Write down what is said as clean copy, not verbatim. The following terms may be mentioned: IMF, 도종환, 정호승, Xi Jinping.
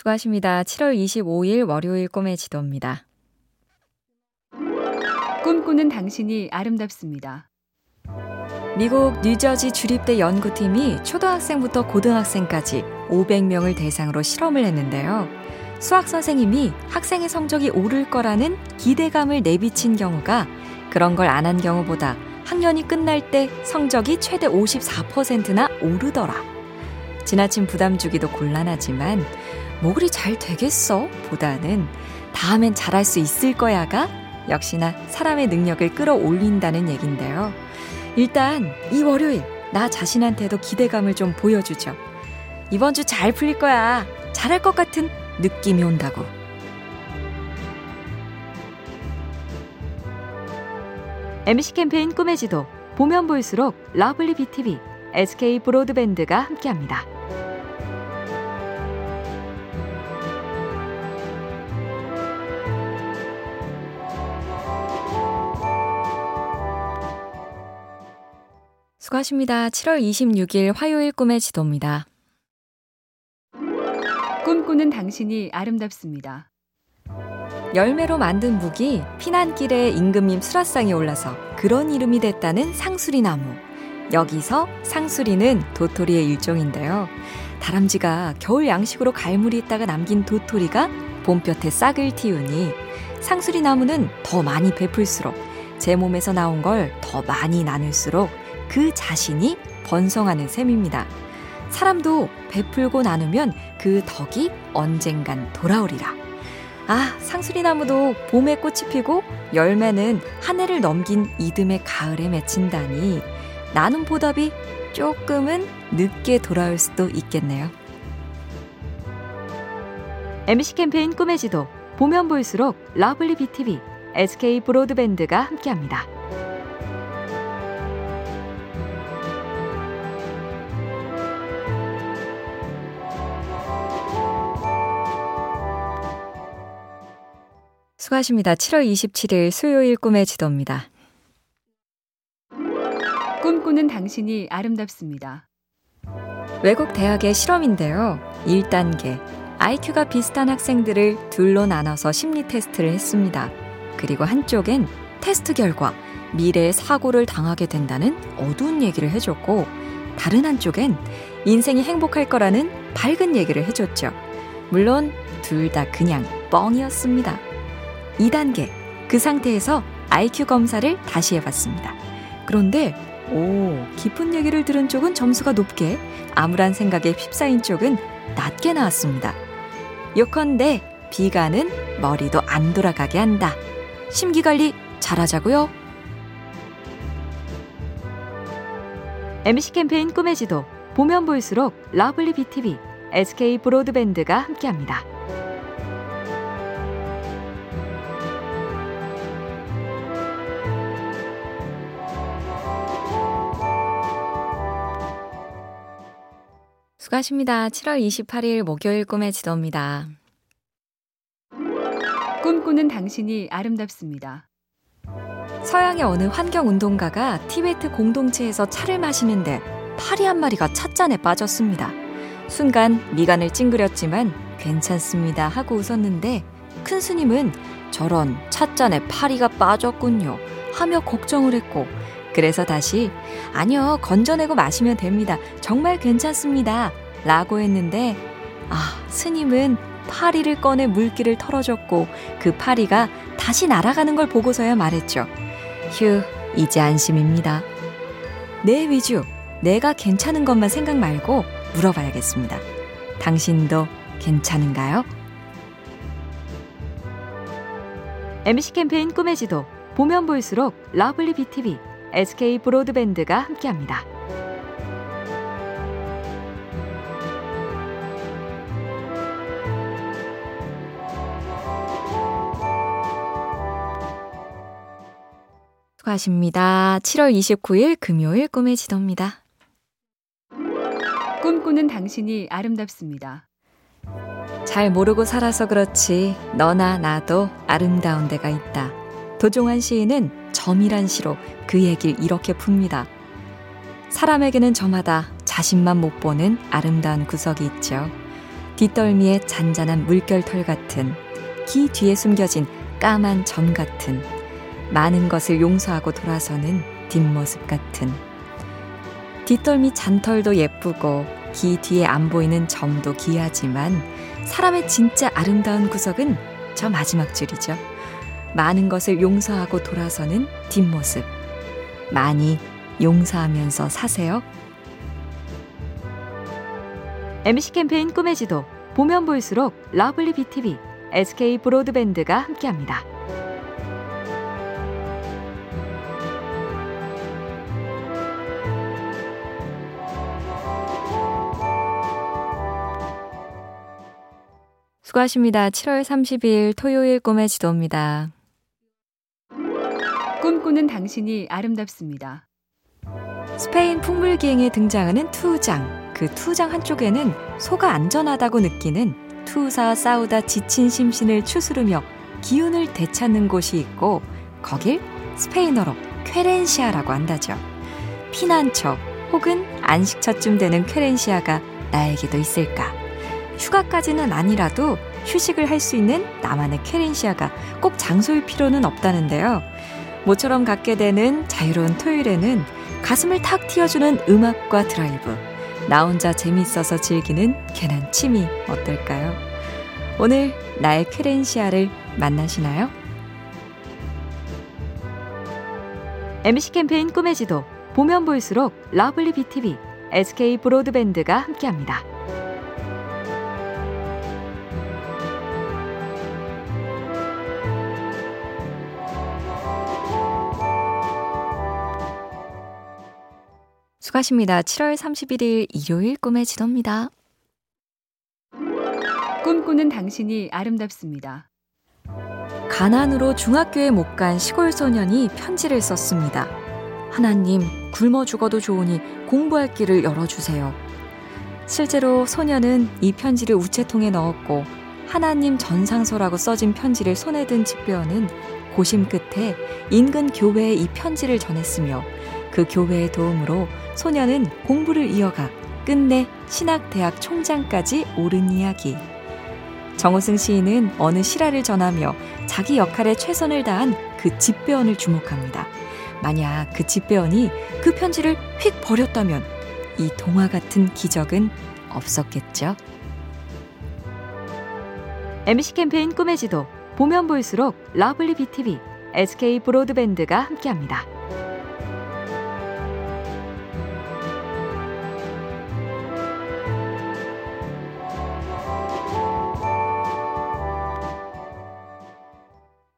수고하십니다. 7월 25일 월요일 꿈의 지도입니다. 꿈꾸는 당신이 아름답습니다. 미국 뉴저지 주립대 연구팀이 초등학생부터 고등학생까지 500명을 대상으로 실험을 했는데요. 수학 선생님이 학생의 성적이 오를 거라는 기대감을 내비친 경우가 그런 걸 안 한 경우보다 학년이 끝날 때 성적이 최대 54%나 오르더라. 지나친 부담 주기도 곤란하지만 뭐 그리 잘 되겠어? 보다는 다음엔 잘할 수 있을 거야가 역시나 사람의 능력을 끌어올린다는 얘긴데요. 일단 이 월요일 나 자신한테도 기대감을 좀 보여주죠. 이번 주 잘 풀릴 거야. 잘할 것 같은 느낌이 온다고. MC 캠페인 꿈의 지도, 보면 볼수록 러블리 BTV, SK 브로드밴드가 함께합니다. 수고하십니다. 7월 26일 화요일 꿈의 지도입니다. 꿈꾸는 당신이 아름답습니다. 열매로 만든 무기, 피난길에 임금님 수라상에 올라서 그런 이름이 됐다는 상수리나무. 여기서 상수리는 도토리의 일종인데요. 다람쥐가 겨울 양식으로 갈무리 있다가 남긴 도토리가 봄볕에 싹을 틔우니 상수리나무는 더 많이 베풀수록, 제 몸에서 나온 걸 더 많이 나눌수록 그 자신이 번성하는 셈입니다. 사람도 베풀고 나누면 그 덕이 언젠간 돌아오리라. 아, 상수리나무도 봄에 꽃이 피고 열매는 한 해를 넘긴 이듬해 가을에 맺힌다니 나눈 보답이 조금은 늦게 돌아올 수도 있겠네요. MC 캠페인 꿈의 지도, 보면 볼수록 러블리 BTV, SK 브로드밴드가 함께합니다. 수고하십니다. 7월 27일 수요일 꿈의 지도입니다. 꿈꾸는 당신이 아름답습니다. 외국 대학의 실험인데요. 1단계, IQ가 비슷한 학생들을 둘로 나눠서 심리 테스트를 했습니다. 그리고 한쪽엔 테스트 결과 미래의 사고를 당하게 된다는 어두운 얘기를 해줬고, 다른 한쪽엔 인생이 행복할 거라는 밝은 얘기를 해줬죠. 물론 둘 다 그냥 뻥이었습니다. 2단계, 그 상태에서 IQ 검사를 다시 해봤습니다. 그런데 깊은 얘기를 들은 쪽은 점수가 높게, 암울한 생각에 휩싸인 쪽은 낮게 나왔습니다. 요컨대 비관은 머리도 안 돌아가게 한다. 심기관리 잘하자고요. MC 캠페인 꿈의 지도, 보면 볼수록 러블리 BTV, SK 브로드밴드가 함께합니다. 수고하십니다. 7월 28일 목요일 꿈의 지도입니다. 꿈꾸는 당신이 아름답습니다. 서양의 어느 환경운동가가 티베트 공동체에서 차를 마시는데 파리 한 마리가 찻잔에 빠졌습니다. 순간 미간을 찡그렸지만 괜찮습니다 하고 웃었는데, 큰 스님은 저런, 찻잔에 파리가 빠졌군요 하며 걱정을 했고, 그래서 다시 아니요, 건져내고 마시면 됩니다, 정말 괜찮습니다 라고 했는데, 스님은 파리를 꺼내 물기를 털어줬고 그 파리가 다시 날아가는 걸 보고서야 말했죠. 휴, 이제 안심입니다. 내 위주, 내가 괜찮은 것만 생각 말고 물어봐야겠습니다. 당신도 괜찮은가요? MC 캠페인 꿈의 지도, 보면 볼수록 러블리 BTV, SK 브로드밴드가 함께합니다. 수고하십니다. 7월 29일 금요일 꿈의 지도입니다. 꿈꾸는 당신이 아름답습니다. 잘 모르고 살아서 그렇지 너나 나도 아름다운 데가 있다. 도종환 시인은 점이란 시로 그 얘기를 이렇게 풉니다. 사람에게는 저마다 자신만 못 보는 아름다운 구석이 있죠. 뒷덜미에 잔잔한 물결털 같은, 귀 뒤에 숨겨진 까만 점 같은, 많은 것을 용서하고 돌아서는 뒷모습 같은. 뒷덜미 잔털도 예쁘고 귀 뒤에 안 보이는 점도 귀하지만 사람의 진짜 아름다운 구석은 저 마지막 줄이죠. 많은 것을 용서하고 돌아서는 뒷모습. 많이 용서하면서 사세요. MC 캠페인 꿈의 지도, 보면 볼수록 러블리 BTV, SK 브로드밴드가 함께합니다. 수고하십니다. 7월 30일 토요일 꿈의 지도입니다. 꿈꾸는 당신이 아름답습니다. 스페인 풍물기행에 등장하는 투우장. 그 투우장 한쪽에는 소가 안전하다고 느끼는 투우사와 싸우다 지친 심신을 추스르며 기운을 되찾는 곳이 있고, 거길 스페인어로 쾌렌시아라고 한다죠. 피난처 혹은 안식처쯤 되는 쾌렌시아가 나에게도 있을까? 휴가까지는 아니라도 휴식을 할 수 있는 나만의 쾌렌시아가 꼭 장소일 필요는 없다는데요. 모처럼 갖게 되는 자유로운 토요일에는 가슴을 탁 틔워주는 음악과 드라이브, 나 혼자 재미있어서 즐기는 괜한 취미 어떨까요? 오늘 나의 쾌렌시아를 만나시나요? MC 캠페인 꿈의 지도, 보면 볼수록 러블리 BTV, SK 브로드밴드가 함께합니다. 수고하십니다. 7월 31일 일요일 꿈의 지도입니다. 꿈꾸는 당신이 아름답습니다. 가난으로 중학교에 못 간 시골 소년이 편지를 썼습니다. 하나님, 굶어 죽어도 좋으니 공부할 길을 열어주세요. 실제로 소년은 이 편지를 우체통에 넣었고, 하나님 전상서라고 써진 편지를 손에 든 집배원은 고심 끝에 인근 교회에 이 편지를 전했으며, 그 교회의 도움으로 소년은 공부를 이어가 끝내 신학대학 총장까지 오른 이야기. 정호승 시인은 어느 실화를 전하며 자기 역할에 최선을 다한 그 집배원을 주목합니다. 만약 그 집배원이 그 편지를 휙 버렸다면 이 동화 같은 기적은 없었겠죠. MC 캠페인 꿈의 지도, 보면 볼수록 러블리 BTV, SK 브로드밴드가 함께합니다.